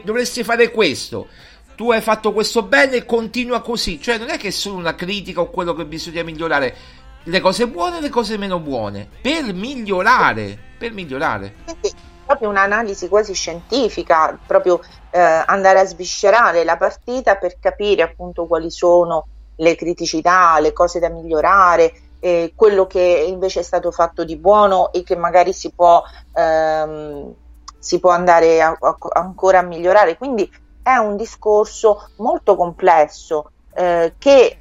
dovresti fare questo, tu hai fatto questo bene e continua così, cioè non è che è solo una critica o quello che bisogna migliorare, le cose buone e le cose meno buone, per migliorare, per migliorare. Quindi proprio un'analisi quasi scientifica, proprio eh, andare a sviscerare la partita per capire appunto quali sono le criticità, le cose da migliorare, eh, quello che invece è stato fatto di buono e che magari si può, ehm, si può andare a, a, ancora a migliorare. Quindi è un discorso molto complesso, eh, che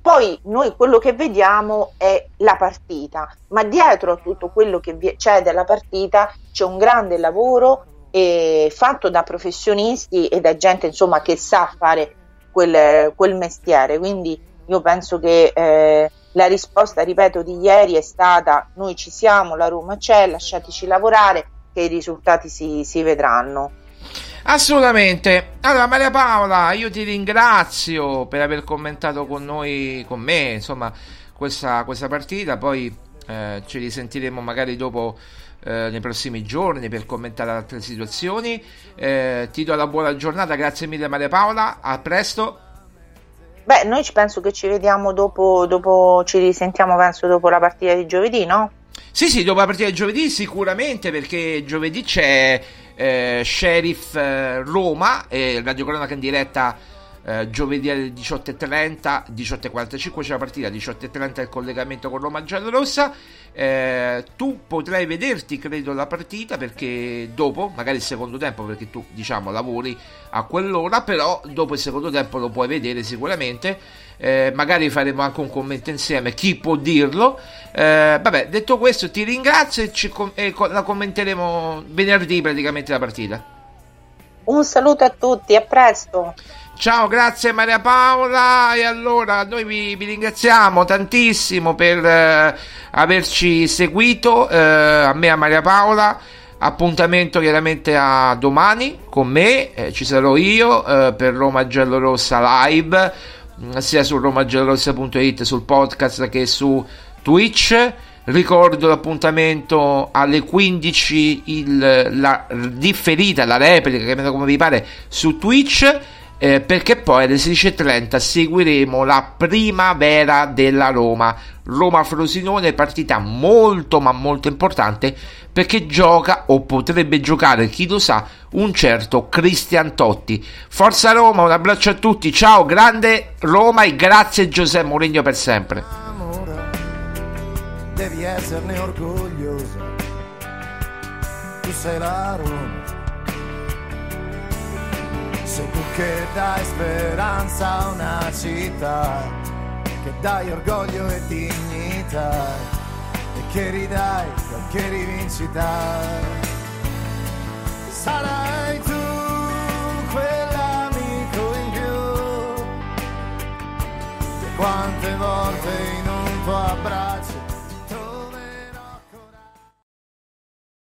poi noi quello che vediamo è la partita, ma dietro a tutto quello che c'è della partita c'è un grande lavoro eh, fatto da professionisti e da gente insomma che sa fare quel, quel mestiere. Quindi io penso che eh, la risposta, ripeto, di ieri è stata: noi ci siamo, la Roma c'è, lasciateci lavorare che i risultati si, si vedranno. Assolutamente. Allora Maria Paola, io ti ringrazio per aver commentato con noi, con me, insomma, questa, questa partita. Poi eh, ci risentiremo magari dopo, eh, nei prossimi giorni, per commentare altre situazioni. Eh, ti do la buona giornata, grazie mille Maria Paola, a presto. Beh, noi penso che ci vediamo dopo, dopo ci risentiamo penso dopo la partita di giovedì, no? Sì, sì, dopo la partita di giovedì sicuramente, perché giovedì c'è Eh, Sheriff eh, Roma, eh, Radio Cronaca in diretta eh, giovedì alle diciotto e trenta, diciotto e quarantacinque c'è la partita, diciotto e trenta il collegamento con Roma Giallorossa. Eh, tu potrai vederti credo la partita, perché dopo magari il secondo tempo, perché tu diciamo lavori a quell'ora, però dopo il secondo tempo lo puoi vedere sicuramente. Eh, magari faremo anche un commento insieme, chi può dirlo. Eh, vabbè, detto questo ti ringrazio e, ci com- e co- la commenteremo venerdì praticamente la partita. Un saluto a tutti, a presto. Ciao, grazie Maria Paola. E allora noi vi, vi ringraziamo tantissimo per eh, averci seguito, eh, a me e a Maria Paola. Appuntamento chiaramente a domani con me, eh, ci sarò io eh, per Roma Giallorossa live, sia su romagiallorossa punto it, sul podcast che su Twitch. Ricordo l'appuntamento alle quindici, il, la differita, la replica, chiamate come vi pare, su Twitch, eh, perché poi alle sedici e trenta seguiremo la primavera della Roma, Roma-Frosinone, partita molto ma molto importante, perché gioca o potrebbe giocare, chi lo sa, un certo Cristian Totti. Forza Roma, un abbraccio a tutti, ciao, grande Roma e grazie José Mourinho per sempre. Amore, devi esserne orgogliosa, tu sei la Roma, sei tu che dai speranza a una città, che dai orgoglio e dignità e che ridai qualche rivincita. Sarai tu